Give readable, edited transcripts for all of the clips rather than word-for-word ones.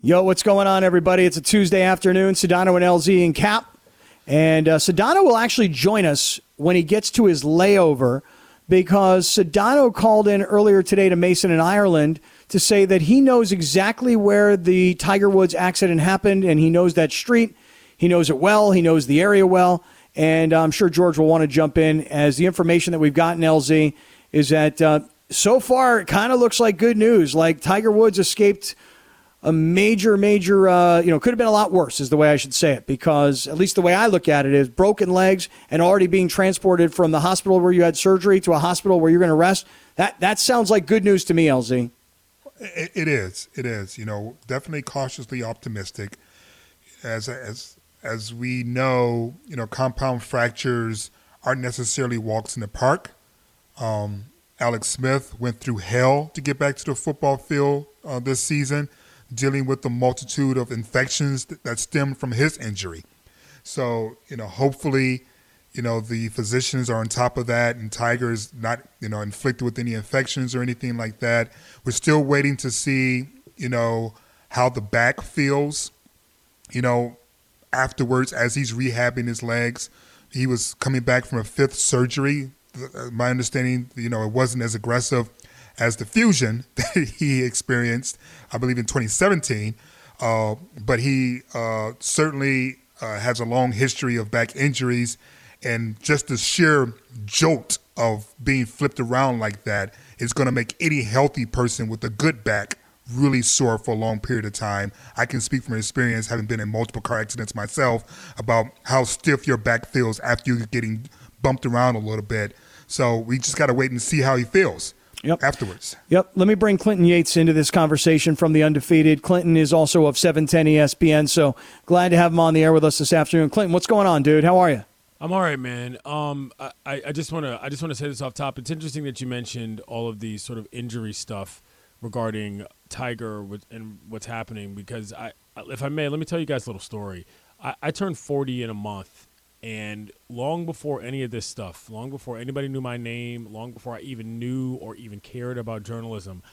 Yo, what's going on, everybody? It's a Tuesday afternoon. Sedano and LZ and Cap. And Sedano will actually join us when he gets to his layover, because Sedano called in earlier today to Mason in Ireland to say that he knows exactly where the Tiger Woods accident happened, and he knows that street. He knows it well. He knows the area well. And I'm sure George will want to jump in, as the information that we've gotten, LZ, is that so far it kind of looks like good news. Like, Tiger Woods escaped a major, could have been a lot worse, is the way I should say it, because at least the way I look at it is broken legs and already being transported from the hospital where you had surgery to a hospital where you're going to rest. That sounds like good news to me, LZ. It is. You know, definitely cautiously optimistic. As we know, you know, compound fractures aren't necessarily walks in the park. Alex Smith went through hell to get back to the football field this season, dealing with the multitude of infections that stemmed from his injury. So, you know, hopefully, you know, the physicians are on top of that, and Tiger is not, you know, inflicted with any infections or anything like that. We're still waiting to see, you know, how the back feels, you know, afterwards as he's rehabbing his legs. He was coming back from a 5th surgery. My understanding, you know, it wasn't as aggressive as the fusion that he experienced, I believe, in 2017. But he certainly has a long history of back injuries, and just the sheer jolt of being flipped around like that is going to make any healthy person with a good back really sore for a long period of time. I can speak from experience, having been in multiple car accidents myself, about how stiff your back feels after you're getting bumped around a little bit. So we just got to wait and see how he feels. Yep. Afterwards. Yep. Let me bring Clinton Yates into this conversation from the Undefeated. Clinton is also of 710 ESPN, so glad to have him on the air with us this afternoon. Clinton, what's going on, dude? How are you? I'm all right, man. I just want to say this off top. It's interesting that you mentioned all of the sort of injury stuff regarding Tiger and what's happening, because if I may, let me tell you guys a little story. I turned 40 in a month. And long before any of this stuff, long before anybody knew my name, long before I even knew or even cared about journalism,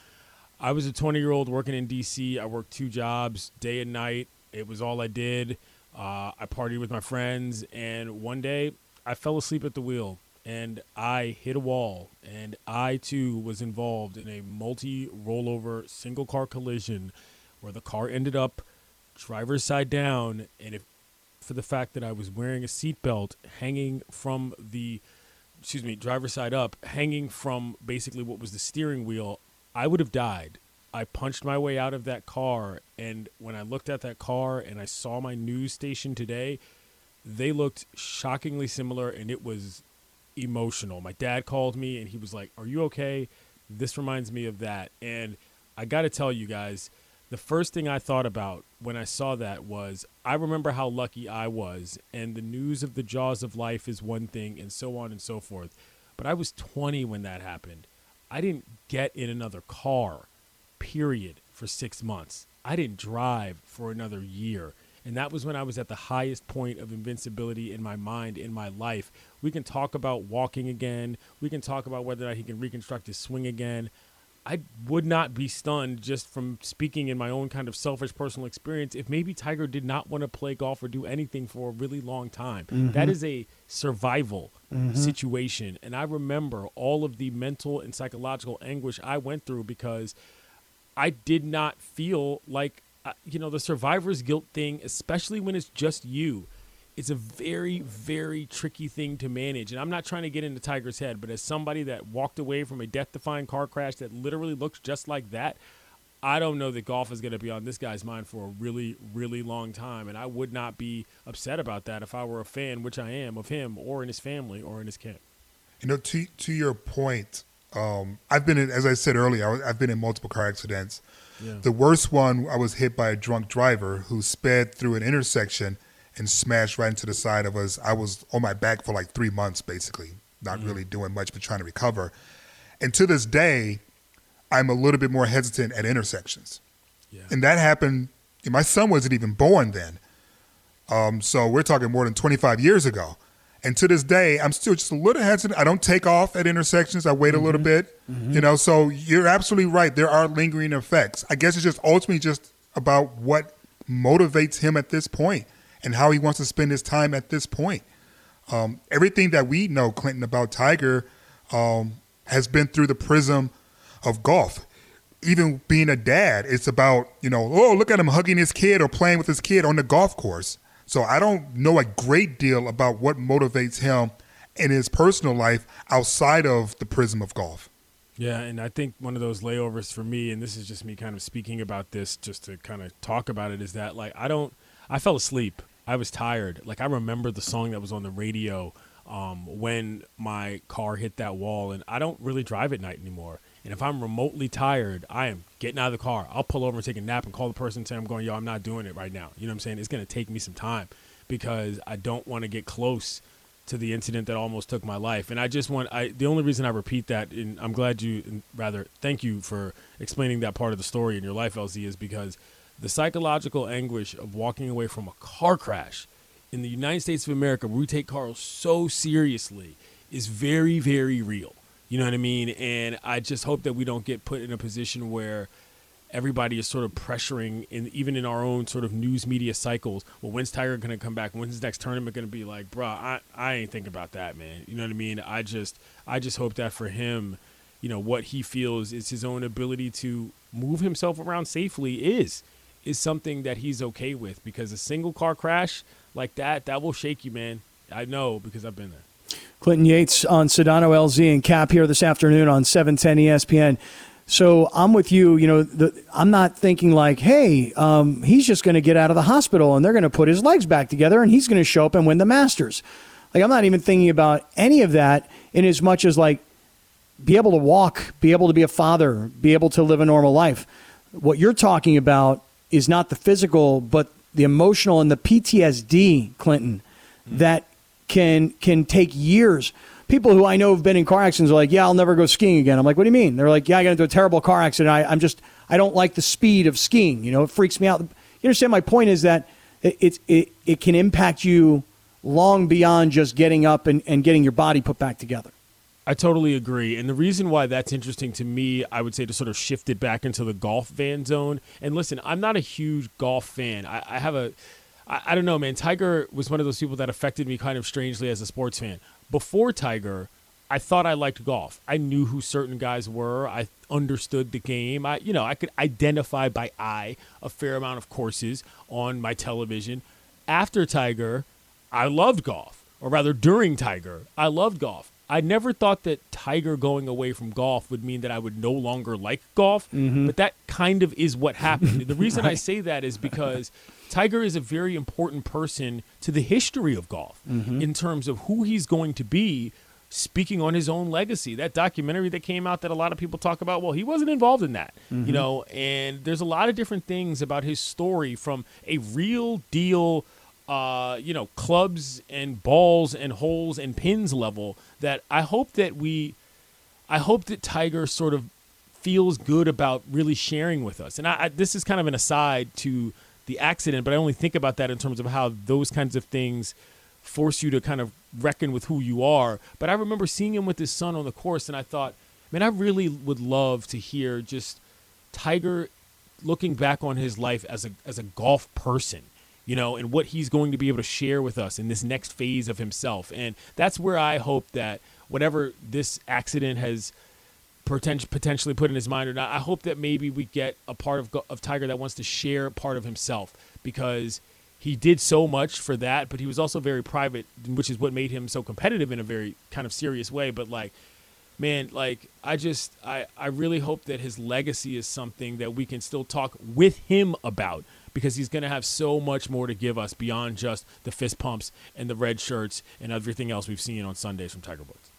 I was a 20-year-old working in D.C. I worked 2 jobs, day and night. It was all I did. I partied with my friends. And one day, I fell asleep at the wheel, and I hit a wall. And I, too, was involved in a multi-rollover single-car collision where the car ended up driver's side down, and if for the fact that I was wearing a seatbelt hanging from the, driver's side up, hanging from basically what was the steering wheel, I would have died. I punched my way out of that car, and when I looked at that car and I saw my news station today, they looked shockingly similar, and it was emotional. My dad called me, and he was like, "Are you okay? This reminds me of that." And I got to tell you guys, the first thing I thought about when I saw that was, I remember how lucky I was, and the news of the jaws of life is one thing, and so on and so forth. But I was 20 when that happened. I didn't get in another car, period, for 6 months. I didn't drive for another year. And that was when I was at the highest point of invincibility in my mind, in my life. We can talk about walking again. We can talk about whether or not he can reconstruct his swing again. I would not be stunned, just from speaking in my own kind of selfish personal experience, if maybe Tiger did not want to play golf or do anything for a really long time. Mm-hmm. That is a survival situation. And I remember all of the mental and psychological anguish I went through, because I did not feel like, you know, the survivor's guilt thing, especially when it's just you, it's a very, very tricky thing to manage. And I'm not trying to get into Tiger's head, but as somebody that walked away from a death-defying car crash that literally looks just like that, I don't know that golf is going to be on this guy's mind for a really, really long time. And I would not be upset about that if I were a fan, which I am, of him or in his family or in his camp. You know, to your point, I've been in, as I said earlier, I've been in multiple car accidents. Yeah. The worst one, I was hit by a drunk driver who sped through an intersection and smashed right into the side of us. I was on my back for like 3 months, basically, not really doing much, but trying to recover. And to this day, I'm a little bit more hesitant at intersections. Yeah. And that happened, and my son wasn't even born then. So we're talking more than 25 years ago. And to this day, I'm still just a little hesitant. I don't take off at intersections. I wait a little bit, you know, so you're absolutely right. There are lingering effects. I guess it's just ultimately just about what motivates him at this point and how he wants to spend his time at this point. Everything that we know, Clinton, about Tiger has been through the prism of golf. Even being a dad, it's about, you know, oh, look at him hugging his kid or playing with his kid on the golf course. So I don't know a great deal about what motivates him in his personal life outside of the prism of golf. Yeah, and I think one of those layovers for me, and this is just me kind of speaking about this just to kind of talk about it, is that, like, I fell asleep. I was tired. Like, I remember the song that was on the radio when my car hit that wall, and I don't really drive at night anymore. And if I'm remotely tired, I am getting out of the car. I'll pull over and take a nap and call the person and say, I'm going, yo, I'm not doing it right now. You know what I'm saying? It's going to take me some time because I don't want to get close to the incident that almost took my life. And I just want, the only reason I repeat that, and I'm glad you, rather, thank you for explaining that part of the story in your life, LZ, is because the psychological anguish of walking away from a car crash in the United States of America, where we take cars so seriously, is very, very real. You know what I mean? And I just hope that we don't get put in a position where everybody is sort of pressuring, and even in our own sort of news media cycles, well, when's Tiger going to come back? When's his next tournament going to be? Like, bruh, I ain't thinking about that, man. You know what I mean? I just hope that for him, you know, what he feels is his own ability to move himself around safely is something that he's okay with, because a single car crash like that will shake you, man. I know, because I've been there. Clinton Yates on Sedano, LZ, and Cap here this afternoon on 710 ESPN. So I'm with you. You know, I'm not thinking like, hey, he's just going to get out of the hospital and they're going to put his legs back together and he's going to show up and win the Masters. Like, I'm not even thinking about any of that, in as much as, like, be able to walk, be able to be a father, be able to live a normal life. What you're talking about is not the physical, but the emotional and the PTSD, Clinton, that can take years. People who I know have been in car accidents are like, yeah, I'll never go skiing again. I'm like, what do you mean? They're like, yeah, I got into a terrible car accident. I don't like the speed of skiing. You know, it freaks me out. You understand my point is that it can impact you long beyond just getting up and getting your body put back together. I totally agree. And the reason why that's interesting to me, I would say, to sort of shift it back into the golf fan zone. And listen, I'm not a huge golf fan. I don't know, man. Tiger was one of those people that affected me kind of strangely as a sports fan. Before Tiger, I thought I liked golf. I knew who certain guys were. I understood the game. I could identify by eye a fair amount of courses on my television. After Tiger, I loved golf. Or rather, during Tiger, I loved golf. I never thought that Tiger going away from golf would mean that I would no longer like golf, but that kind of is what happened. The reason right. I say that is because Tiger is a very important person to the history of golf in terms of who he's going to be, speaking on his own legacy. That documentary that came out that a lot of people talk about, well, he wasn't involved in that, you know, and there's a lot of different things about his story, from a real deal, clubs and balls and holes and pins level, that I hope that Tiger sort of feels good about really sharing with us. And this is kind of an aside to the accident, but I only think about that in terms of how those kinds of things force you to kind of reckon with who you are. But I remember seeing him with his son on the course, and I thought, man, I really would love to hear just Tiger looking back on his life as a golf person, you know, and what he's going to be able to share with us in this next phase of himself. And that's where I hope that whatever this accident has potentially put in his mind or not, I hope that maybe we get a part of Tiger that wants to share part of himself, because he did so much for that, but he was also very private, which is what made him so competitive in a very kind of serious way. But, like, man, like, I really hope that his legacy is something that we can still talk with him about, because he's going to have so much more to give us beyond just the fist pumps and the red shirts and everything else we've seen on Sundays from Tiger Woods.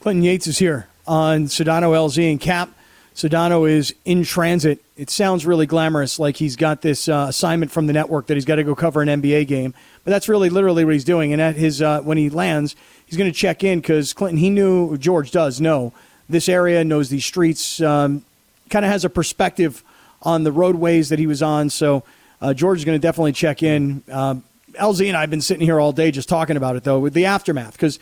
Clinton Yates is here on Sedano, LZ, and Cap. Sedano is in transit. It sounds really glamorous, like he's got this assignment from the network that he's got to go cover an NBA game, but that's really literally what he's doing. And at his when he lands, he's going to check in, because Clinton, he knew, George does know this area, knows these streets, kind of has a perspective on the roadways that he was on. So George is going to definitely check in. LZ and I have been sitting here all day just talking about it, though, with the aftermath, because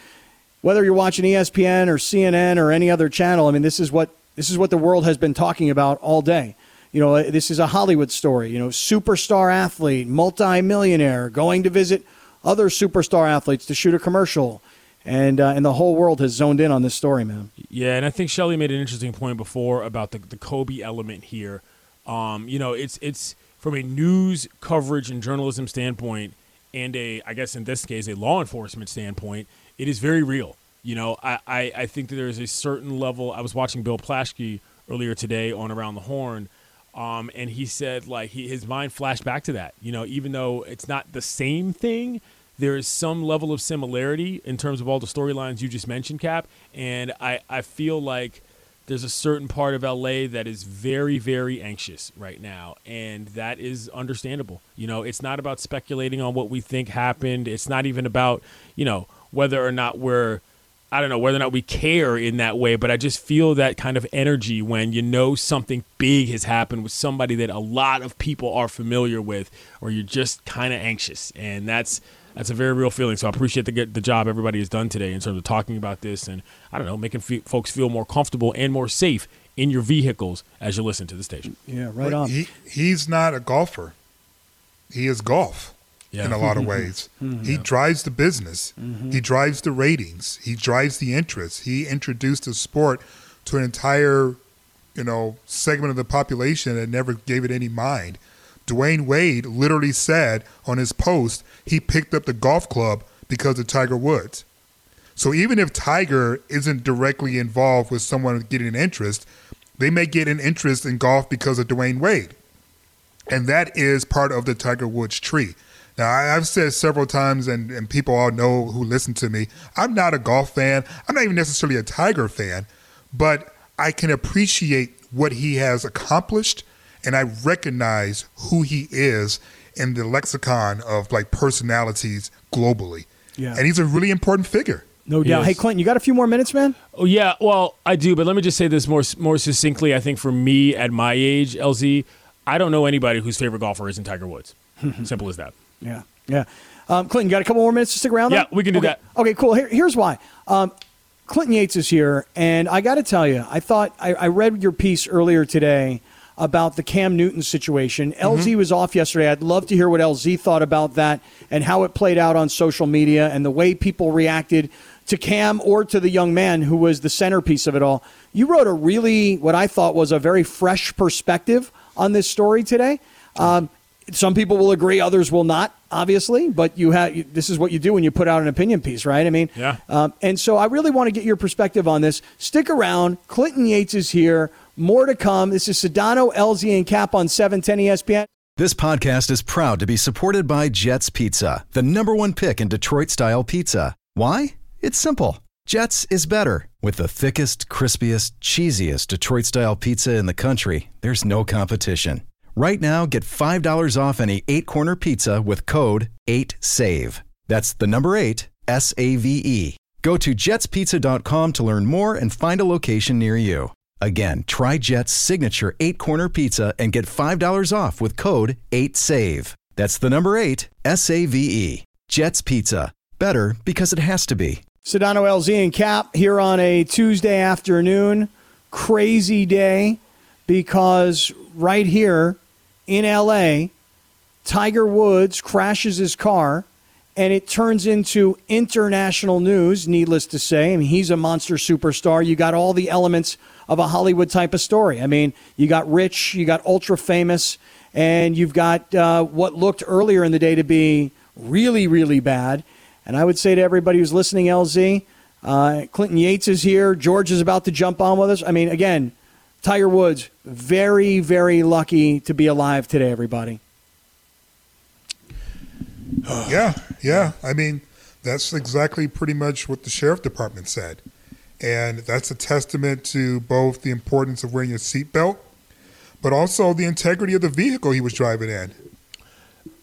whether you're watching ESPN or CNN or any other channel, I mean, this is what the world has been talking about all day. you know, this is a Hollywood story, you know, superstar athlete, multi-millionaire, going to visit other superstar athletes to shoot a commercial. And the whole world has zoned in on this story, man. Yeah, and I think Shelley made an interesting point before about the Kobe element here. You know, it's from a news coverage and journalism standpoint and I guess in this case, a law enforcement standpoint, it is very real. You know, I think that there is a certain level. I was watching Bill Plaschke earlier today on Around the Horn, and he said, like, his mind flashed back to that. You know, even though it's not the same thing, there is some level of similarity in terms of all the storylines you just mentioned, Cap. And I feel like there's a certain part of L.A. that is very, very anxious right now, and that is understandable. You know, it's not about speculating on what we think happened. It's not even about, you know, whether or not we care in that way, but I just feel that kind of energy when you know something big has happened with somebody that a lot of people are familiar with, or you're just kind of anxious, and that's a very real feeling. So I appreciate the job everybody has done today in terms of talking about this and, I don't know, making folks feel more comfortable and more safe in your vehicles as you listen to the station. Yeah, right on. He's not a golfer. He is golf in a lot of ways. He drives the business. He drives the ratings. He drives the interest. He introduced the sport to an entire, you know, segment of the population that never gave it any mind. Dwyane Wade literally said on his post he picked up the golf club because of Tiger Woods. So even if Tiger isn't directly involved with someone getting an interest, they may get an interest in golf because of Dwyane Wade. And that is part of the Tiger Woods tree. Now, I've said several times, and people all know who listen to me, I'm not a golf fan. I'm not even necessarily a Tiger fan, but I can appreciate what he has accomplished. And I recognize who he is in the lexicon of, like, personalities globally. Yeah. And he's a really important figure. No doubt. Hey, Clinton, you got a few more minutes, man? Oh, yeah. Well, I do. But let me just say this more succinctly. I think for me at my age, LZ, I don't know anybody whose favorite golfer isn't Tiger Woods. Simple as that. Yeah. Yeah. Clinton, you got a couple more minutes to stick around? Though? Yeah, we can do that. Okay, cool. Here's why. Clinton Yates is here. And I got to tell you, I thought I read your piece earlier today about the Cam Newton situation. LZ was off yesterday. I'd love to hear what LZ thought about that and how it played out on social media and the way people reacted to Cam or to the young man who was the centerpiece of it all. You wrote a really, what I thought was a very fresh perspective on this story today. Some people will agree, others will not, obviously, but this is what you do when you put out an opinion piece, right? I mean, yeah. And so I really want to get your perspective on this. Stick around. Clinton Yates is here. More to come. This is Sedano, LZ, and Cap on 710 ESPN. This podcast is proud to be supported by Jets Pizza, the #1 pick in Detroit-style pizza. Why? It's simple. Jets is better. With the thickest, crispiest, cheesiest Detroit-style pizza in the country, there's no competition. Right now, get $5 off any 8-corner pizza with code 8SAVE. That's the number 8, SAVE. Go to jetspizza.com to learn more and find a location near you. Again, try Jet's signature 8-corner pizza and get $5 off with code 8SAVE. That's the number 8, SAVE. Jet's Pizza. Better because it has to be. Sedano, LZ, and Cap here on a Tuesday afternoon. Crazy day because right here in L.A., Tiger Woods crashes his car, and it turns into international news, needless to say. I mean, he's a monster superstar. You got all the elements of a Hollywood type of story. I mean, you got rich, you got ultra famous, and you've got what looked earlier in the day to be really, really bad. And I would say to everybody who's listening, LZ, Clinton Yates is here. George is about to jump on with us. I mean, again, Tiger Woods, very, very lucky to be alive today, everybody. Yeah. I mean, that's exactly pretty much what the sheriff department said. And that's a testament to both the importance of wearing your seatbelt, but also the integrity of the vehicle he was driving in.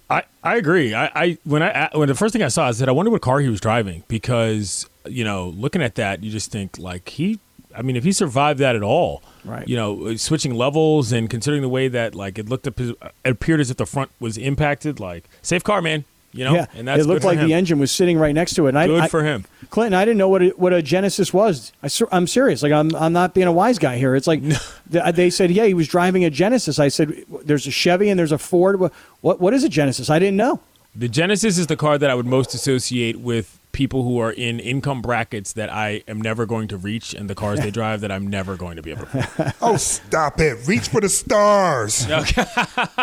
I agree. When the first thing I saw, I said, I wonder what car he was driving because, you know, looking at that, you just think like if he survived that at all, right? You know, switching levels and considering the way that like it appeared as if the front was impacted, like safe car, man. You know, yeah. And that's it looked like the engine was sitting right next to it. And good for him, Clinton. I didn't know what a Genesis was. I'm serious. Like I'm not being a wise guy here. It's like they said, yeah, he was driving a Genesis. I said, there's a Chevy and there's a Ford. What is a Genesis? I didn't know. The Genesis is the car that I would most associate with people who are in income brackets that I am never going to reach, and the cars they drive that I'm never going to be able to afford. Oh, stop it. Reach for the stars.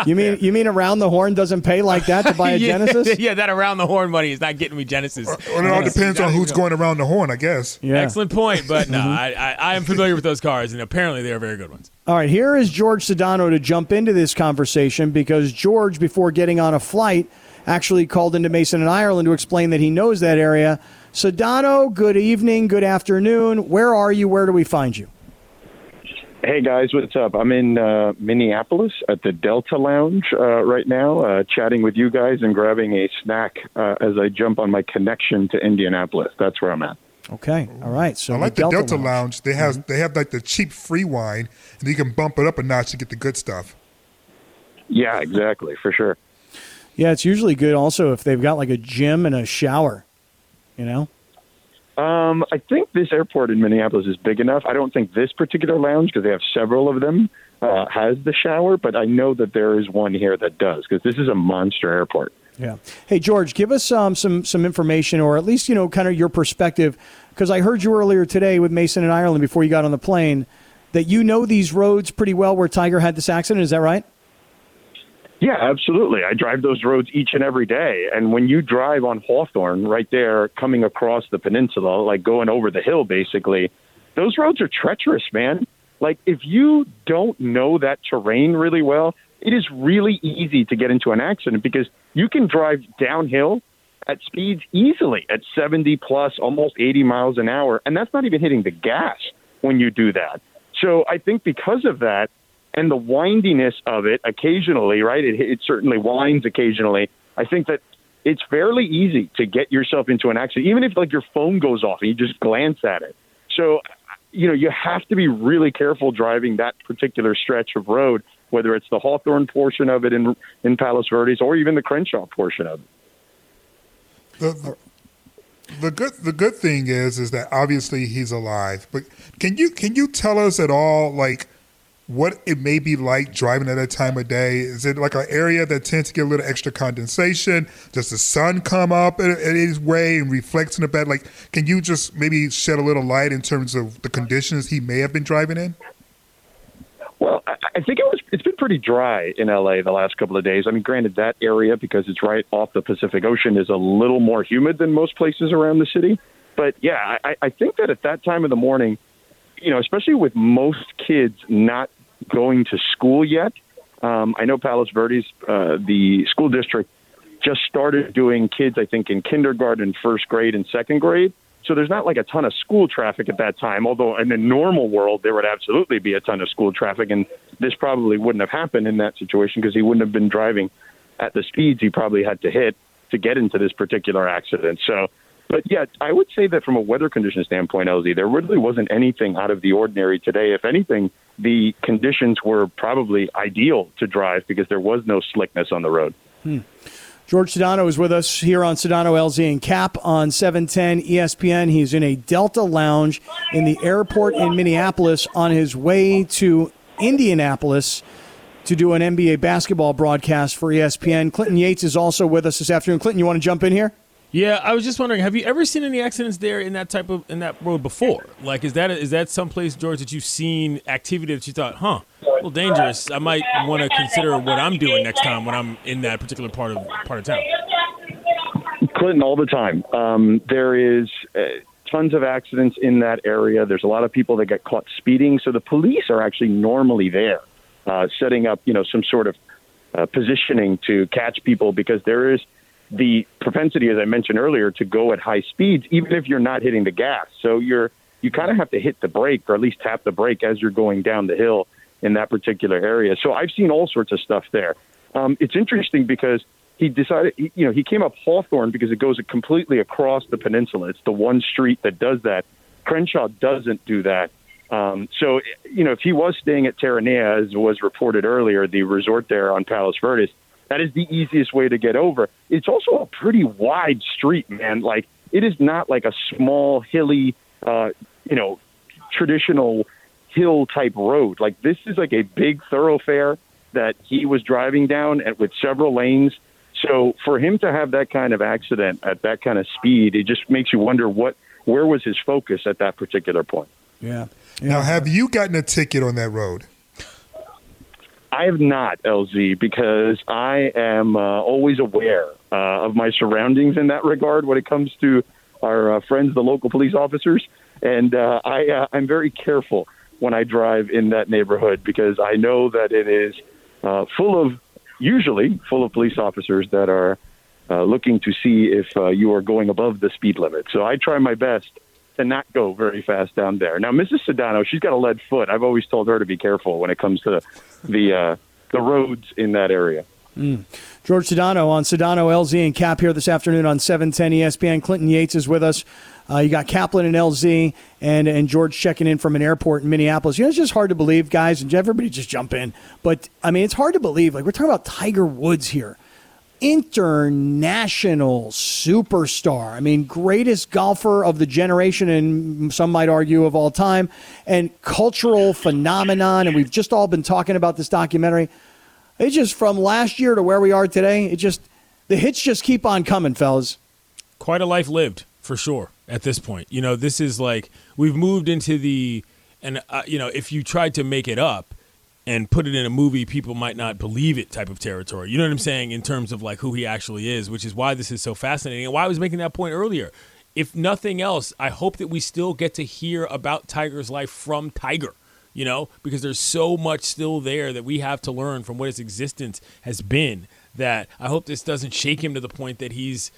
You mean Around the Horn doesn't pay like that to buy a Genesis? Yeah, that Around the Horn money is not getting me Genesis. Well, it all depends on who's going around the horn, I guess. Yeah. Excellent point, but no, I am familiar with those cars, and apparently they are very good ones. All right, here is George Sedano to jump into this conversation, because George, before getting on a flight, actually called into Mason in Ireland to explain that he knows that area. Sedano, good evening, good afternoon. Where are you? Where do we find you? Hey, guys, what's up? I'm in Minneapolis at the Delta Lounge right now, chatting with you guys and grabbing a snack as I jump on my connection to Indianapolis. That's where I'm at. Okay, all right. So I like the Delta Lounge. They have like the cheap free wine, and you can bump it up a notch to get the good stuff. Yeah, exactly, for sure. Yeah, it's usually good also if they've got like a gym and a shower, you know? I think this airport in Minneapolis is big enough. I don't think this particular lounge, because they have several of them, has the shower, but I know that there is one here that does, because this is a monster airport. Yeah. Hey, George, give us some information, or at least, you know, kind of your perspective, because I heard you earlier today with Mason in Ireland before you got on the plane that you know these roads pretty well where Tiger had this accident. Is that right? Yeah, absolutely. I drive those roads each and every day. And when you drive on Hawthorne right there, coming across the peninsula, like going over the hill, basically, those roads are treacherous, man. Like, if you don't know that terrain really well, it is really easy to get into an accident, because you can drive downhill at speeds easily at 70 plus, almost 80 miles an hour. And that's not even hitting the gas when you do that. So I think because of that, and the windiness of it occasionally, right? It certainly winds occasionally. I think that it's fairly easy to get yourself into an accident, even if like your phone goes off and you just glance at it. So, you know, you have to be really careful driving that particular stretch of road, whether it's the Hawthorne portion of it in Palos Verdes or even the Crenshaw portion of it. The good thing is that obviously he's alive. But can you tell us at all, like, what it may be like driving at that time of day? Is it like an area that tends to get a little extra condensation? Does the sun come up in his way and reflects in the bed? Like, can you just maybe shed a little light in terms of the conditions he may have been driving in? Well, I think it's been pretty dry in L.A. the last couple of days. I mean, granted, that area, because it's right off the Pacific Ocean, is a little more humid than most places around the city. But, yeah, I think that at that time of the morning, you know, especially with most kids not going to school yet. I know Palos Verdes, the school district, just started doing kids, I think, in kindergarten, first grade, and second grade. So there's not like a ton of school traffic at that time, although in a normal world, there would absolutely be a ton of school traffic. And this probably wouldn't have happened in that situation, because he wouldn't have been driving at the speeds he probably had to hit to get into this particular accident. So, but yeah, I would say that from a weather condition standpoint, LZ, there really wasn't anything out of the ordinary today. If anything, the conditions were probably ideal to drive, because there was no slickness on the road. George Sedano is with us here on Sedano, LZ, and Cap on 710 ESPN. He's in a Delta Lounge in the airport in Minneapolis on his way to Indianapolis to do an NBA basketball broadcast for ESPN. Clinton Yates is also with us this afternoon. Clinton, you want to jump in here? Yeah, I was just wondering, have you ever seen any accidents there in that road before? Like, is that someplace, George, that you've seen activity that you thought, huh, a little dangerous? I might want to consider what I'm doing next time when I'm in that particular part of town. Clinton, all the time. There is tons of accidents in that area. There's a lot of people that get caught speeding, so the police are actually normally there, setting up, you know, some sort of positioning to catch people, because there is the propensity, as I mentioned earlier, to go at high speeds, even if you're not hitting the gas. So you kind of have to hit the brake, or at least tap the brake, as you're going down the hill in that particular area. So I've seen all sorts of stuff there. It's interesting because he decided, you know, he came up Hawthorne because it goes completely across the peninsula. It's the one street that does that. Crenshaw doesn't do that. So, you know, if he was staying at Terranea, as was reported earlier, the resort there on Palos Verdes, That is the easiest way to get over. It's also a pretty wide street, man. Like, it is not like a small, hilly, traditional hill-type road. Like, this is like a big thoroughfare that he was driving down at with several lanes. So for him to have that kind of accident at that kind of speed, it just makes you wonder where was his focus at that particular point. Yeah. Now, have you gotten a ticket on that road? I have not, LZ, because I am always aware of my surroundings in that regard when it comes to our friends, the local police officers. And I'm very careful when I drive in that neighborhood because I know that it is full of police officers that are looking to see if you are going above the speed limit. So I try my best to not go very fast down there. Now, Mrs. Sedano, she's got a lead foot. I've always told her to be careful when it comes to the roads in that area. George Sedano on Sedano, LZ, and Cap here this afternoon on 710 ESPN. Clinton Yates is with us. You got Kaplan and LZ and George checking in from an airport in Minneapolis. You know, it's just hard to believe, guys, and everybody just jump in. But, I mean, it's hard to believe. Like, we're talking about Tiger Woods here. International superstar. I mean, greatest golfer of the generation and some might argue of all time, and cultural phenomenon. And we've just all been talking about this documentary. It's just from last year to where we are today. The hits just keep on coming, fellas. Quite a life lived, for sure, at this point. You know, this is like we've moved into if you tried to make it up and put it in a movie, people might not believe it type of territory. You know what I'm saying in terms of like who he actually is, which is why this is so fascinating and why I was making that point earlier. If nothing else, I hope that we still get to hear about Tiger's life from Tiger. You know, because there's so much still there that we have to learn from what his existence has been that I hope this doesn't shake him to the point that he's,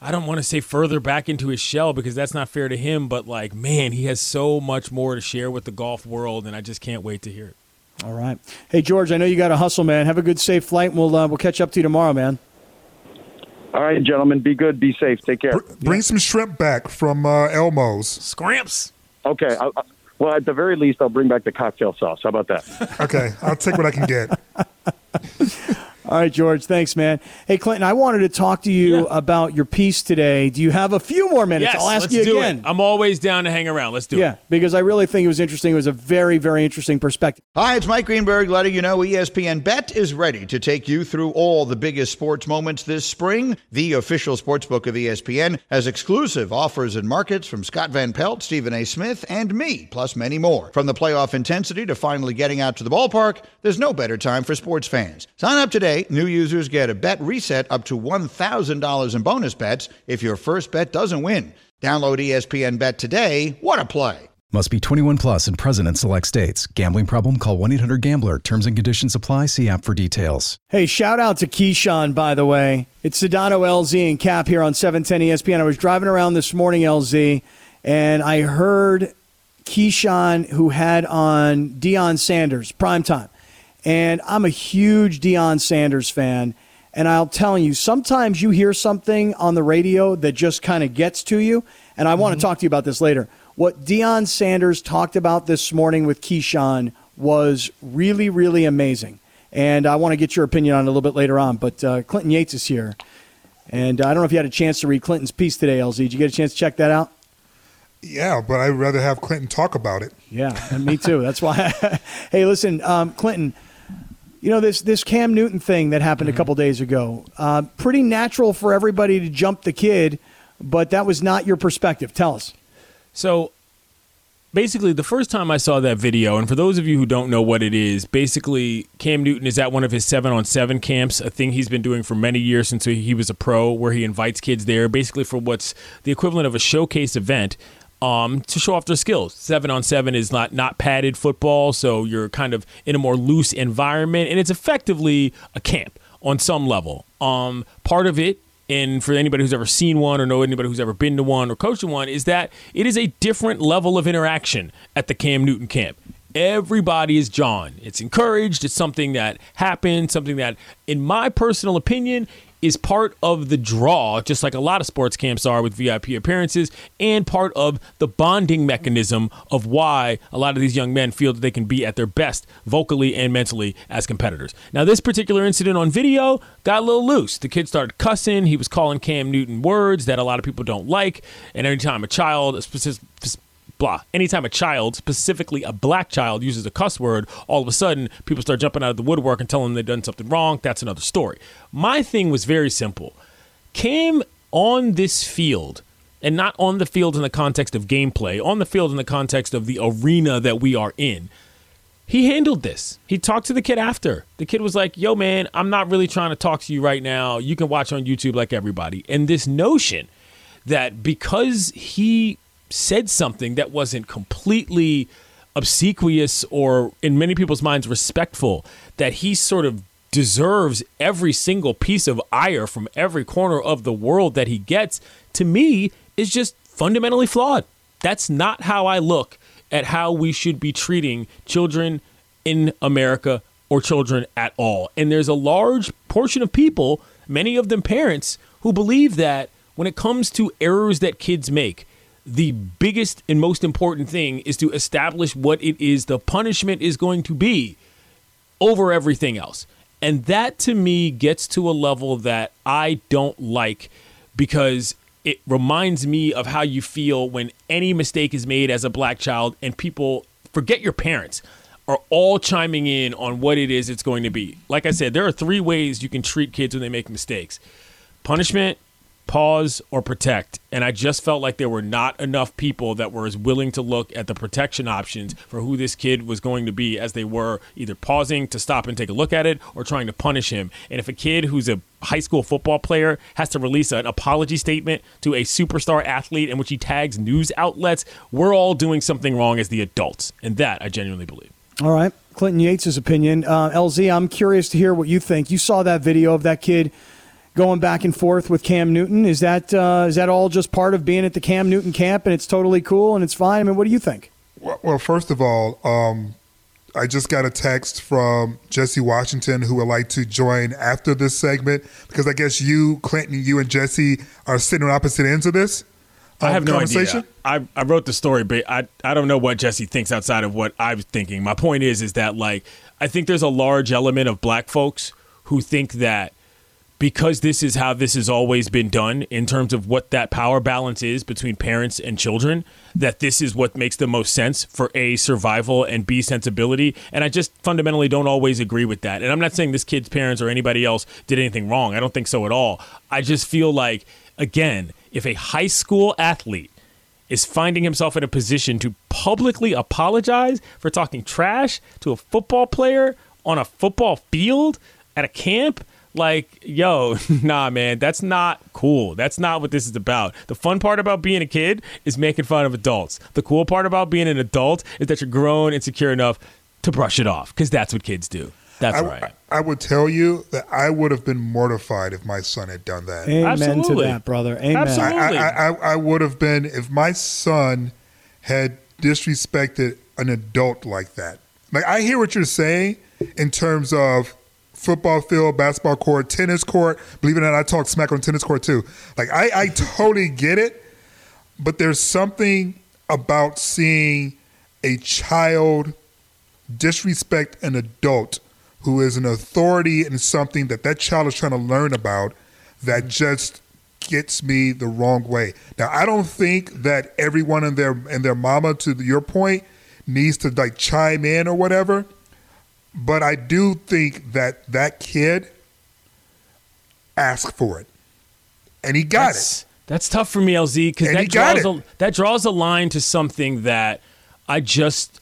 I don't want to say further back into his shell because that's not fair to him, but like, man, he has so much more to share with the golf world and I just can't wait to hear it. All right. Hey, George, I know you got to hustle, man. Have a good, safe flight, and we'll catch up to you tomorrow, man. All right, gentlemen. Be good. Be safe. Take care. Bring some shrimp back from Elmo's. Scramps. Okay. Well, at the very least, I'll bring back the cocktail sauce. How about that? Okay, I'll take what I can get. All right, George, thanks, man. Hey, Clinton, I wanted to talk to you about your piece today. Do you have a few more minutes? Yes, I'll ask you again. I'm always down to hang around. Let's do it. Yeah, because I really think it was interesting. It was a very, very interesting perspective. Hi, it's Mike Greenberg letting you know ESPN Bet is ready to take you through all the biggest sports moments this spring. The official sportsbook of ESPN has exclusive offers and markets from Scott Van Pelt, Stephen A. Smith, and me, plus many more. From the playoff intensity to finally getting out to the ballpark, there's no better time for sports fans. Sign up today. New users get a bet reset up to $1,000 in bonus bets if your first bet doesn't win. Download ESPN Bet today. What a play. Must be 21 plus and present in select states. Gambling problem? Call 1-800-GAMBLER. Terms and conditions apply. See app for details. Hey, shout out to Keyshawn, by the way. It's Sedano, LZ, and Cap here on 710 ESPN. I was driving around this morning, LZ, and I heard Keyshawn, who had on Deion Sanders, primetime. And I'm a huge Deion Sanders fan, and I'll tell you, sometimes you hear something on the radio that just kind of gets to you, and I want to talk to you about this later. What Deion Sanders talked about this morning with Keyshawn was really, really amazing, and I want to get your opinion on it a little bit later on, but Clinton Yates is here, and I don't know if you had a chance to read Clinton's piece today, LZ. Did you get a chance to check that out? Yeah, but I'd rather have Clinton talk about it. Yeah, and me too. That's why. Hey, listen, Clinton. You know, this Cam Newton thing that happened a couple days ago, pretty natural for everybody to jump the kid, but that was not your perspective. Tell us. So basically the first time I saw that video, and for those of you who don't know what it is, basically Cam Newton is at one of his 7-on-7 camps, a thing he's been doing for many years since he was a pro, where he invites kids there basically for what's the equivalent of a showcase event. To show off their skills. 7-on-7 is not padded football, so you're kind of in a more loose environment, and it's effectively a camp on some level. Part of it, and for anybody who's ever seen one or know anybody who's ever been to one or coached one, is that it is a different level of interaction at the Cam Newton camp. Everybody is John. It's encouraged. It's something that happened, something that, in my personal opinion, is part of the draw, just like a lot of sports camps are with VIP appearances, and part of the bonding mechanism of why a lot of these young men feel that they can be at their best vocally and mentally as competitors. Now, this particular incident on video got a little loose. The kid started cussing. He was calling Cam Newton words that a lot of people don't like. And anytime a child, anytime a child, specifically a black child, uses a cuss word, all of a sudden people start jumping out of the woodwork and telling them they've done something wrong. That's another story. My thing was very simple. Cam on this field, and not on the field in the context of gameplay, on the field in the context of the arena that we are in, he handled this. He talked to the kid after. The kid was like, yo, man, I'm not really trying to talk to you right now. You can watch on YouTube like everybody. And this notion that because he said something that wasn't completely obsequious or, in many people's minds, respectful, that he sort of deserves every single piece of ire from every corner of the world that he gets, to me, is just fundamentally flawed. That's not how I look at how we should be treating children in America or children at all. And there's a large portion of people, many of them parents, who believe that when it comes to errors that kids make, the biggest and most important thing is to establish what it is the punishment is going to be over everything else. And that, to me, gets to a level that I don't like, because it reminds me of how you feel when any mistake is made as a black child and people, forget your parents, are all chiming in on what it is it's going to be. Like I said, there are three ways you can treat kids when they make mistakes. Punishment, pause, or protect. And I just felt like there were not enough people that were as willing to look at the protection options for who this kid was going to be as they were either pausing to stop and take a look at it or trying to punish him. And if a kid who's a high school football player has to release an apology statement to a superstar athlete in which he tags news outlets, we're all doing something wrong as the adults. And that I genuinely believe. All right. Clinton Yates' opinion. LZ, I'm curious to hear what you think. You saw that video of that kid going back and forth with Cam Newton. Is that all just part of being at the Cam Newton camp, and it's totally cool and it's fine? I mean, what do you think? Well, first of all, I just got a text from Jesse Washington, who would like to join after this segment, because I guess you, Clinton, you and Jesse are sitting on opposite ends of this. I have no idea. I wrote the story, but I don't know what Jesse thinks outside of what I'm thinking. My point is that, like, I think there's a large element of black folks who think that because this is how this has always been done in terms of what that power balance is between parents and children, that this is what makes the most sense for A, survival, and B, sensibility. And I just fundamentally don't always agree with that. And I'm not saying this kid's parents or anybody else did anything wrong. I don't think so at all. I just feel like, again, if a high school athlete is finding himself in a position to publicly apologize for talking trash to a football player on a football field at a camp, like, yo, nah, man, that's not cool. That's not what this is about. The fun part about being a kid is making fun of adults. The cool part about being an adult is that you're grown and secure enough to brush it off, because that's what kids do. That's right. I would tell you that I would have been mortified if my son had done that. Amen. Absolutely. To that, brother. Amen. Absolutely. I would have been, if my son had disrespected an adult like that. Like, I hear what you're saying in terms of football field, basketball court, tennis court. Believe it or not, I talk smack on tennis court too. Like, I totally get it, but there's something about seeing a child disrespect an adult who is an authority in something that child is trying to learn about that just gets me the wrong way. Now, I don't think that everyone and their mama, to your point, needs to, like, chime in or whatever. But I do think that kid asked for it, and he got it. That's tough for me, LZ, because that draws a line to something that I just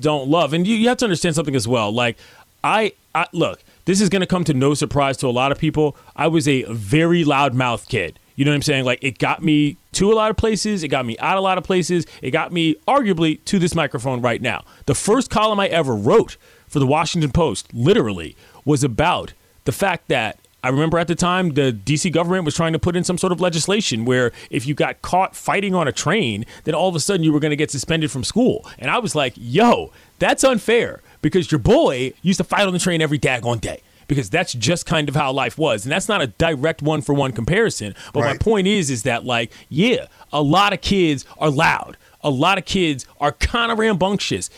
don't love. And you have to understand something as well. Like, I look, this is going to come to no surprise to a lot of people. I was a very loud-mouthed kid. You know what I'm saying? Like, it got me to a lot of places. It got me out a lot of places. It got me, arguably, to this microphone right now. The first column I ever wrote for the Washington Post, literally, was about the fact that I remember at the time the D.C. government was trying to put in some sort of legislation where if you got caught fighting on a train, then all of a sudden you were going to get suspended from school. And I was like, yo, that's unfair because your boy used to fight on the train every daggone day. Because that's just kind of how life was. And that's not a direct one-for-one comparison. But right. My point is that, like, yeah, a lot of kids are loud. A lot of kids are kind of rambunctious.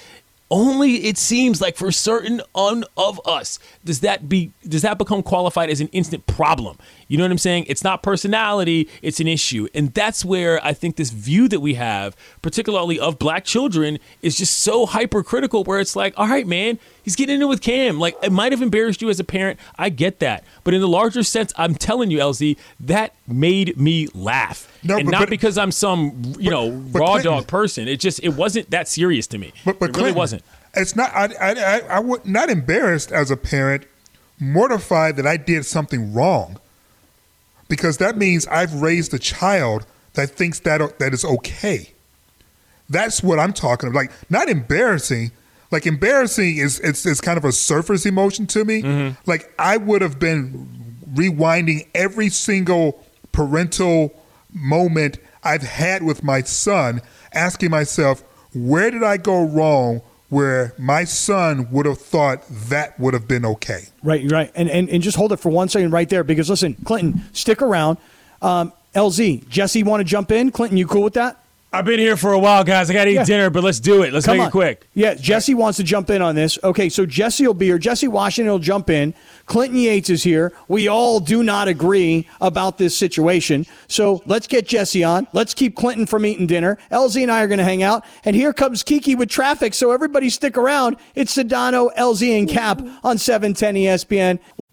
Only it seems like for certain of us does that become qualified as an instant problem. You know what I'm saying? It's not personality, it's an issue. And that's where I think this view that we have, particularly of black children, is just so hypercritical where it's like, all right, man, he's getting in it with Cam. Like, it might have embarrassed you as a parent. I get that. But in the larger sense, I'm telling you, LZ, that made me laugh. No, and because I'm some, raw dog person. It wasn't that serious to me. But it really wasn't. It's not. I was not embarrassed as a parent, mortified that I did something wrong. Because that means I've raised a child that thinks that is okay. That's what I'm talking about. Like, not embarrassing. Like, embarrassing is kind of a surface emotion to me. Mm-hmm. Like, I would have been rewinding every single parental moment I've had with my son, asking myself, where did I go wrong where my son would have thought that would have been okay? Right. And just hold it for 1 second right there, because listen, Clinton, stick around. LZ, Jesse, want to jump in? Clinton, you cool with that? I've been here for a while, guys. I got to eat dinner, but let's do it. Let's make it quick. Yeah, Jesse wants to jump in on this. Okay, so Jesse will be here. Jesse Washington will jump in. Clinton Yates is here. We all do not agree about this situation. So let's get Jesse on. Let's keep Clinton from eating dinner. LZ and I are going to hang out. And here comes Kiki with traffic, so everybody stick around. It's Sedano, LZ, and Cap on 710 ESPN.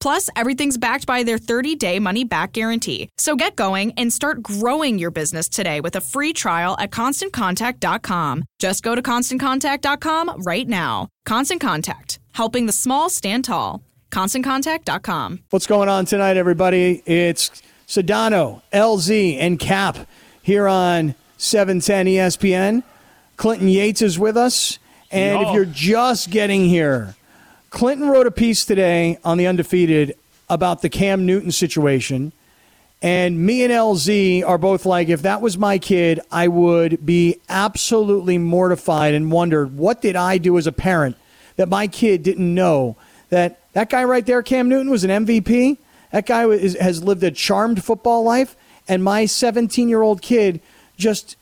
Plus, everything's backed by their 30-day money-back guarantee. So get going and start growing your business today with a free trial at ConstantContact.com. Just go to ConstantContact.com right now. Constant Contact, helping the small stand tall. ConstantContact.com. What's going on tonight, everybody? It's Sedano, LZ, and Cap here on 710 ESPN. Clinton Yates is with us. And if you're just getting here, Clinton wrote a piece today on The Undefeated about the Cam Newton situation, and me and LZ are both like, if that was my kid, I would be absolutely mortified and wondered, what did I do as a parent that my kid didn't know that guy right there, Cam Newton, was an MVP? That guy has lived a charmed football life, and my 17-year-old kid just,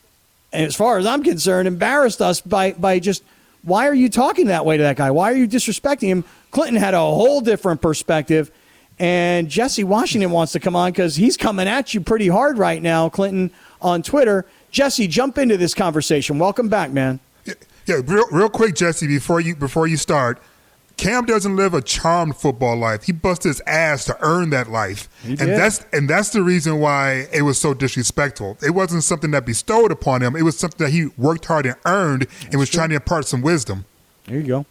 as far as I'm concerned, embarrassed us by just... Why are you talking that way to that guy? Why are you disrespecting him? Clinton had a whole different perspective. And Jesse Washington wants to come on because he's coming at you pretty hard right now, Clinton, on Twitter. Jesse, jump into this conversation. Welcome back, man. Yeah, real quick, Jesse, before you start, Cam doesn't live a charmed football life. He busted his ass to earn that life. And that's the reason why it was so disrespectful. It wasn't something that bestowed upon him. It was something that he worked hard and earned and was trying to impart some wisdom. There you go.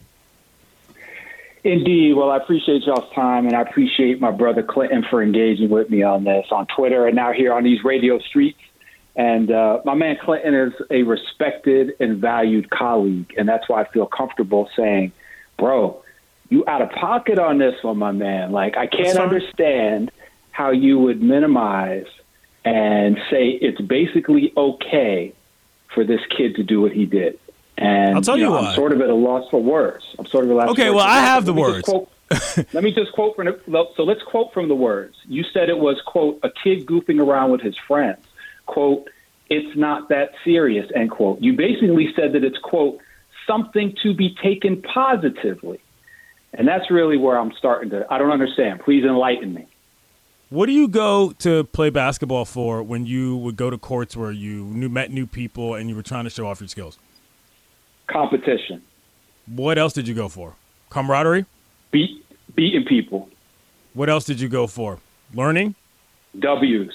Indeed. Well, I appreciate y'all's time, and I appreciate my brother Clinton for engaging with me on this on Twitter and now here on these radio streets. And my man Clinton is a respected and valued colleague, and that's why I feel comfortable saying, bro, you out of pocket on this one, my man. Like, I can't understand how you would minimize and say it's basically okay for this kid to do what he did. And I'll tell you what. I'm sort of at a loss for words. Okay, well, I have the words. Let's quote from the words. You said it was, quote, a kid goofing around with his friends. Quote, it's not that serious, end quote. You basically said that it's, quote, something to be taken positively. And that's really where I'm starting to, I don't understand. Please enlighten me. What do you go to play basketball for when you would go to courts where you met new people and you were trying to show off your skills? Competition. What else did you go for? Camaraderie? Beating people. What else did you go for? Learning? W's.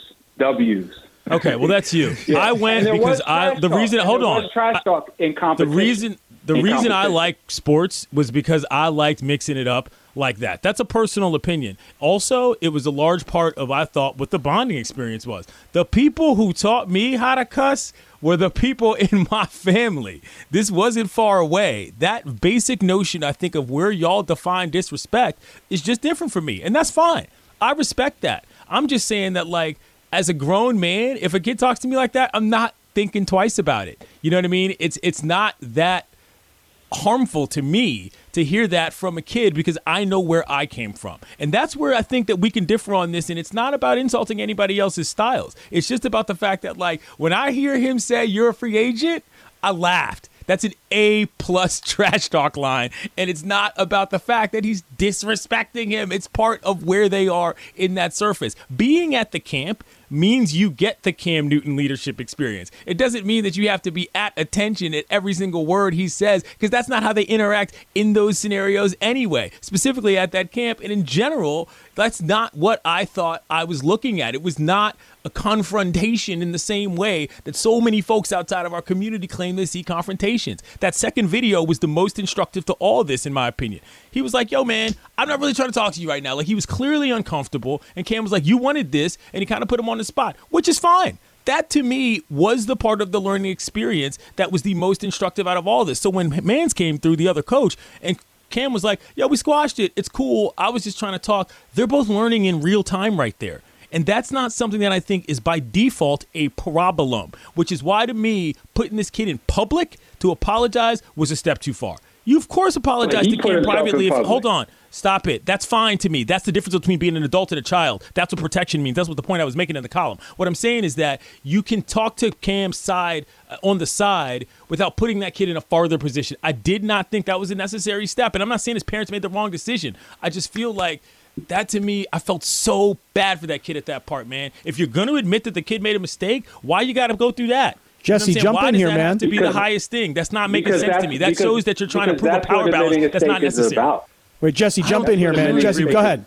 Okay, well that's you. Yeah. I went because I the reason hold on. Trash talk in competition. The reason I like sports was because I liked mixing it up like that. That's a personal opinion. Also, it was a large part of, I thought, what the bonding experience was. The people who taught me how to cuss were the people in my family. This wasn't far away. That basic notion, I think, of where y'all define disrespect is just different for me, and that's fine. I respect that. I'm just saying that, like, as a grown man, if a kid talks to me like that, I'm not thinking twice about it. You know what I mean? It's not that harmful to me to hear that from a kid because I know where I came from. And that's where I think that we can differ on this. And it's not about insulting anybody else's styles. It's just about the fact that, like, when I hear him say you're a free agent, I laughed. That's an A+ trash talk line. And it's not about the fact that he's disrespecting him. It's part of where they are in that surface. Being at the camp means you get the Cam Newton leadership experience. It doesn't mean that you have to be at attention at every single word he says, because that's not how they interact in those scenarios anyway, specifically at that camp. And in general, that's not what I thought I was looking at. It was not a confrontation in the same way that so many folks outside of our community claim they see confrontations. That second video was the most instructive to all this, in my opinion. He was like, yo, man, I'm not really trying to talk to you right now. Like, he was clearly uncomfortable, and Cam was like, you wanted this, and he kind of put him on the spot, which is fine. That, to me, was the part of the learning experience that was the most instructive out of all this. So when Mans came through, the other coach, and Cam was like, yo, we squashed it. It's cool. I was just trying to talk. They're both learning in real time right there. And that's not something that I think is by default a problem, which is why, to me, putting this kid in public to apologize was a step too far. You, of course, apologize to Cam privately. Hold on. Stop it. That's fine to me. That's the difference between being an adult and a child. That's what protection means. That's what the point I was making in the column. What I'm saying is that you can talk to Cam's side on the side without putting that kid in a farther position. I did not think that was a necessary step. And I'm not saying his parents made the wrong decision. I just feel like that, to me, I felt so bad for that kid at that part, man. If you're going to admit that the kid made a mistake, why you got to go through that? Jesse, jump in here, man. Why does that have to be the highest thing? That's not making sense to me. That shows that you're trying to prove a power balance. That's not necessary. Wait, Jesse, jump in here, man. Jesse, go ahead.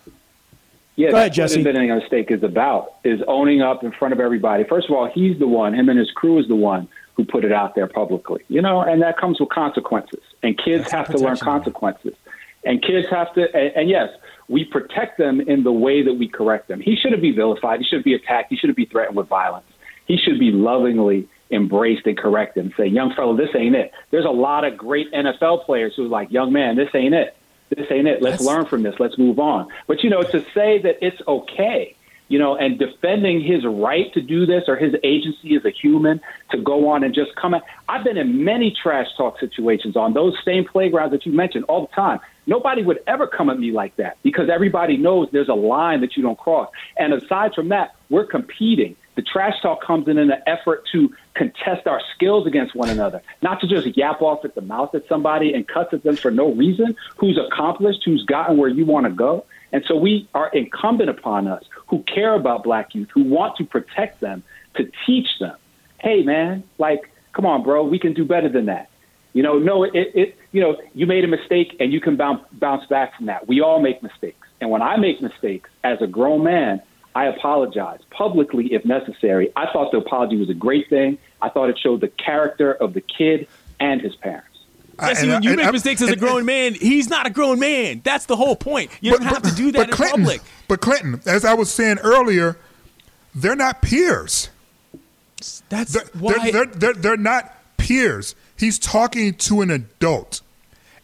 Yeah, that's what admitting a mistake is about, is owning up in front of everybody. First of all, he's the one, him and his crew is the one who put it out there publicly. You know, and that comes with consequences. And kids have to learn consequences. And kids have to, and yes, we protect them in the way that we correct them. He shouldn't be vilified. He shouldn't be attacked. He shouldn't be threatened with violence. He should be lovingly embraced and corrected and say, young fellow, this ain't it. There's a lot of great NFL players who are like, young man, this ain't it. This ain't it. Let's learn from this. Let's move on. But, you know, to say that it's okay, you know, and defending his right to do this or his agency as a human to go on and just come at. I've been in many trash talk situations on those same playgrounds that you mentioned all the time. Nobody would ever come at me like that because everybody knows there's a line that you don't cross. And aside from that, we're competing. The trash talk comes in an effort to contest our skills against one another, not to just yap off at the mouth at somebody and cuss at them for no reason, who's accomplished, who's gotten where you want to go. And so we are incumbent upon us who care about black youth, who want to protect them, to teach them, hey, man, like, come on, bro, we can do better than that. You know, no, you know, you made a mistake and you can bounce back from that. We all make mistakes. And when I make mistakes as a grown man, I apologize publicly if necessary. I thought the apology was a great thing. I thought it showed the character of the kid and his parents. Jesse, when you make mistakes as a grown man, he's not a grown man. That's the whole point. You don't have to do that in public. But Clinton, as I was saying earlier, they're not peers. That's why they're not peers. He's talking to an adult.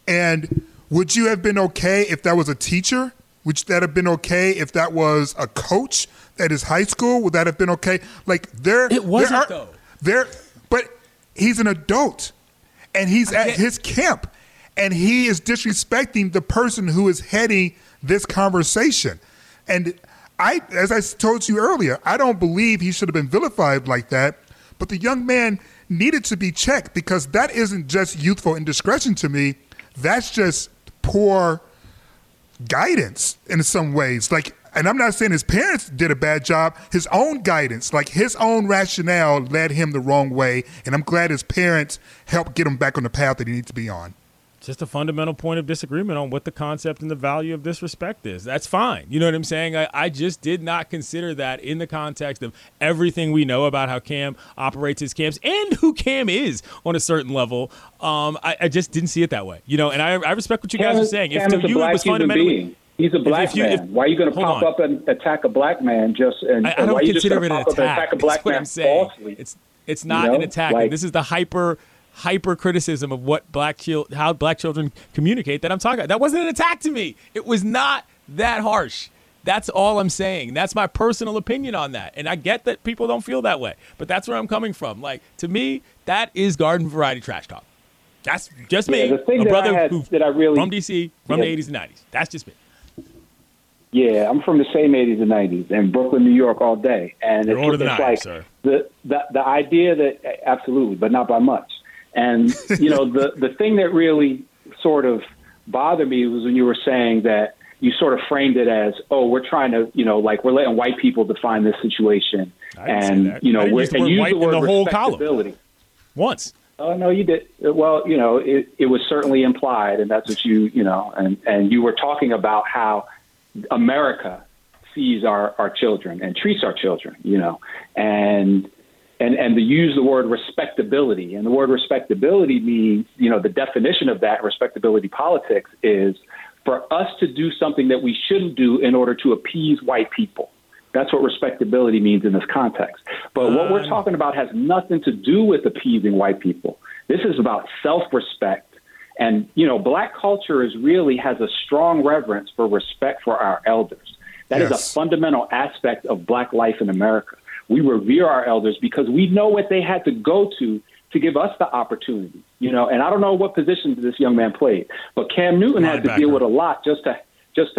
And would you have been okay if that was a teacher? Would that have been okay if that was a coach at his high school? Would that have been okay? Like, it wasn't, though. But he's an adult, and he's at his camp, and he is disrespecting the person who is heading this conversation. And as I told you earlier, I don't believe he should have been vilified like that, but the young man needed to be checked, because that isn't just youthful indiscretion to me. That's just poor guidance in some ways. Like, and I'm not saying his parents did a bad job. His own guidance, like his own rationale, led him the wrong way. And I'm glad his parents helped get him back on the path that he needs to be on. Just a fundamental point of disagreement on what the concept and the value of disrespect is. That's fine. You know what I'm saying? I just did not consider that in the context of everything we know about how Cam operates his camps and who Cam is on a certain level. I just didn't see it that way. You know, and I respect what you guys are saying. If to you it was fundamentally. He's a black man. Why are you going to pop up and attack a black man just and I don't consider it an attack. That's what I'm saying. It's not an attack. This is the hyper criticism of what how black children communicate that I'm talking about. That wasn't an attack to me. It was not that harsh. That's all I'm saying. That's my personal opinion on that. And I get that people don't feel that way, but that's where I'm coming from. Like, to me, that is garden variety trash talk. That's just me. Yeah, the thing from DC, from the 80s and 90s. That's just me. Yeah, I'm from the same 80s and 90s, and Brooklyn, New York all day. And you're older than I am, sir. The idea that – absolutely, but not by much. And, you know, the thing that really sort of bothered me was when you were saying that you sort of framed it as, oh, we're trying to, you know, like we're letting white people define this situation. And, you know, we're using the word respectability. Once. Oh, no, you did. Well, you know, it was certainly implied, and that's what you know, and you were talking about how – America sees our children and treats our children, you know, and to use the word respectability. And the word respectability means, you know, the definition of that respectability politics is for us to do something that we shouldn't do in order to appease white people. That's what respectability means in this context. But what we're talking about has nothing to do with appeasing white people. This is about self-respect. And, you know, black culture has a strong reverence for respect for our elders. That yes. is a fundamental aspect of black life in America. We revere our elders because we know what they had to go to give us the opportunity, you know. And I don't know what positions this young man played, but Cam Newton had to deal with a lot just to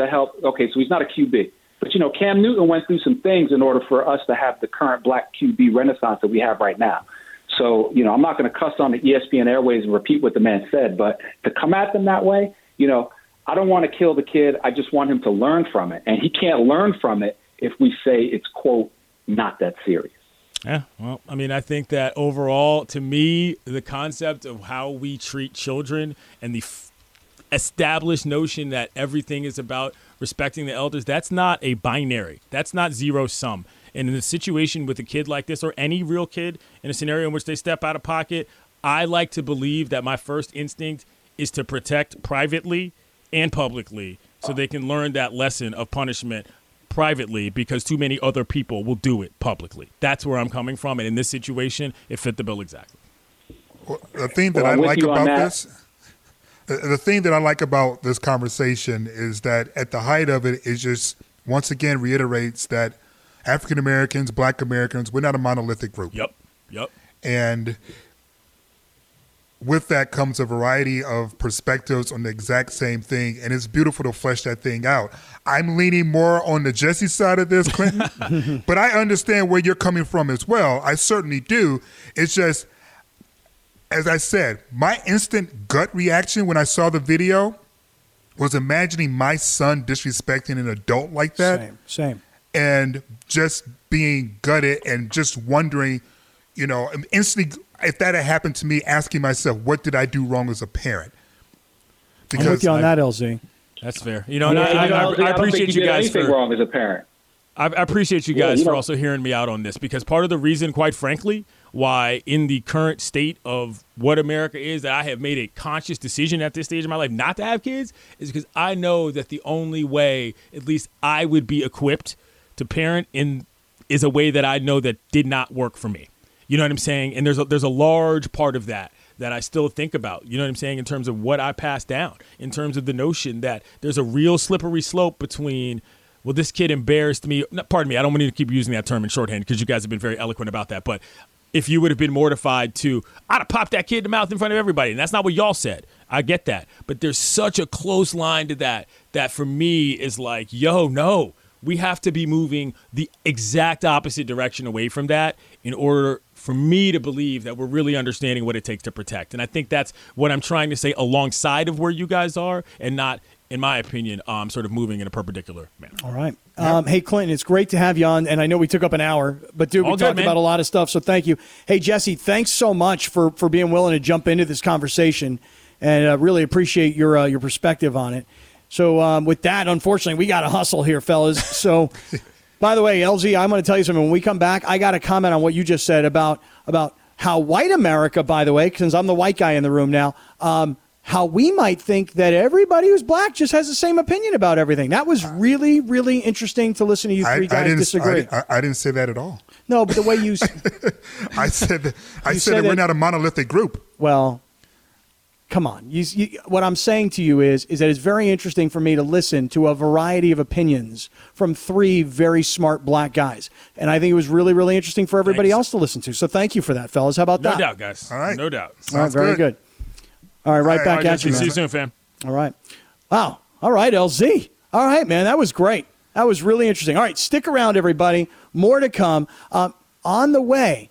help. Okay, so he's not a QB. But, you know, Cam Newton went through some things in order for us to have the current black QB renaissance that we have right now. So, you know, I'm not going to cuss on the ESPN airways and repeat what the man said, but to come at them that way, you know, I don't want to kill the kid. I just want him to learn from it. And he can't learn from it if we say it's, quote, not that serious. Yeah, well, I mean, I think that overall, to me, the concept of how we treat children and the established notion that everything is about respecting the elders, that's not a binary. That's not zero sum. And in a situation with a kid like this, or any real kid, in a scenario in which they step out of pocket, I like to believe that my first instinct is to protect privately and publicly so they can learn that lesson of punishment privately, because too many other people will do it publicly. That's where I'm coming from. And in this situation, it fit the bill exactly. Well, the thing that I like about this conversation is that at the height of it, it just once again reiterates that African Americans, Black Americans, we're not a monolithic group. Yep. And with that comes a variety of perspectives on the exact same thing, and it's beautiful to flesh that thing out. I'm leaning more on the Jesse side of this, Clinton, but I understand where you're coming from as well. I certainly do. It's just, as I said, my instant gut reaction when I saw the video was imagining my son disrespecting an adult like that. Same. And just being gutted and just wondering, you know, instantly, if that had happened to me, asking myself, what did I do wrong as a parent? Because I'm with you on that, LZ. That's fair. You know, yeah, and I appreciate you guys for wrong as a parent. I appreciate you guys for also hearing me out on this, because part of the reason, quite frankly, why in the current state of what America is, that I have made a conscious decision at this stage of my life not to have kids, is because I know that the only way, at least I would be equipped to parent in is a way that I know that did not work for me. You know what I'm saying? And there's a large part of that I still think about, you know what I'm saying, in terms of what I passed down, in terms of the notion that there's a real slippery slope between, well, this kid embarrassed me. No, pardon me, I don't want to keep using that term in shorthand because you guys have been very eloquent about that. But if you would have been mortified to, I'd have popped that kid in the mouth in front of everybody. And that's not what y'all said. I get that. But there's such a close line to that for me is like, yo, no. we have to be moving the exact opposite direction away from that in order for me to believe that we're really understanding what it takes to protect. And I think that's what I'm trying to say alongside of where you guys are and not, in my opinion, sort of moving in a perpendicular manner. All right. Hey, Clinton, it's great to have you on. And I know we took up an hour, but, dude, we talked about a lot of stuff, so thank you. Hey, Jesse, thanks so much for being willing to jump into this conversation, and really appreciate your perspective on it. So with that, unfortunately, we got to hustle here, fellas. So, by the way, LZ, I'm going to tell you something. When we come back, I got to comment on what you just said about how white America, by the way, since I'm the white guy in the room now, how we might think that everybody who's black just has the same opinion about everything. That was really, really interesting to listen to you three guys disagree. I didn't say that at all. No, but the way you I said that we're not a monolithic group. Well, come on. What I'm saying to you is that it's very interesting for me to listen to a variety of opinions from three very smart black guys. And I think it was really, really interesting for everybody else to listen to. So thank you for that, fellas. How about that? No doubt, guys. All right. No doubt. Sounds very good. All right, back at you, man. See you soon, fam. All right. Wow. All right, LZ. All right, man. That was great. That was really interesting. All right, stick around, everybody. More to come. On the way,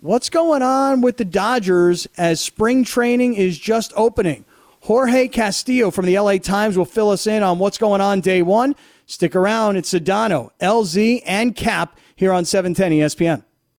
what's going on with the Dodgers as spring training is just opening? Jorge Castillo from the LA Times will fill us in on what's going on day one. Stick around. It's Sedano, LZ, and Cap here on 710 ESPN.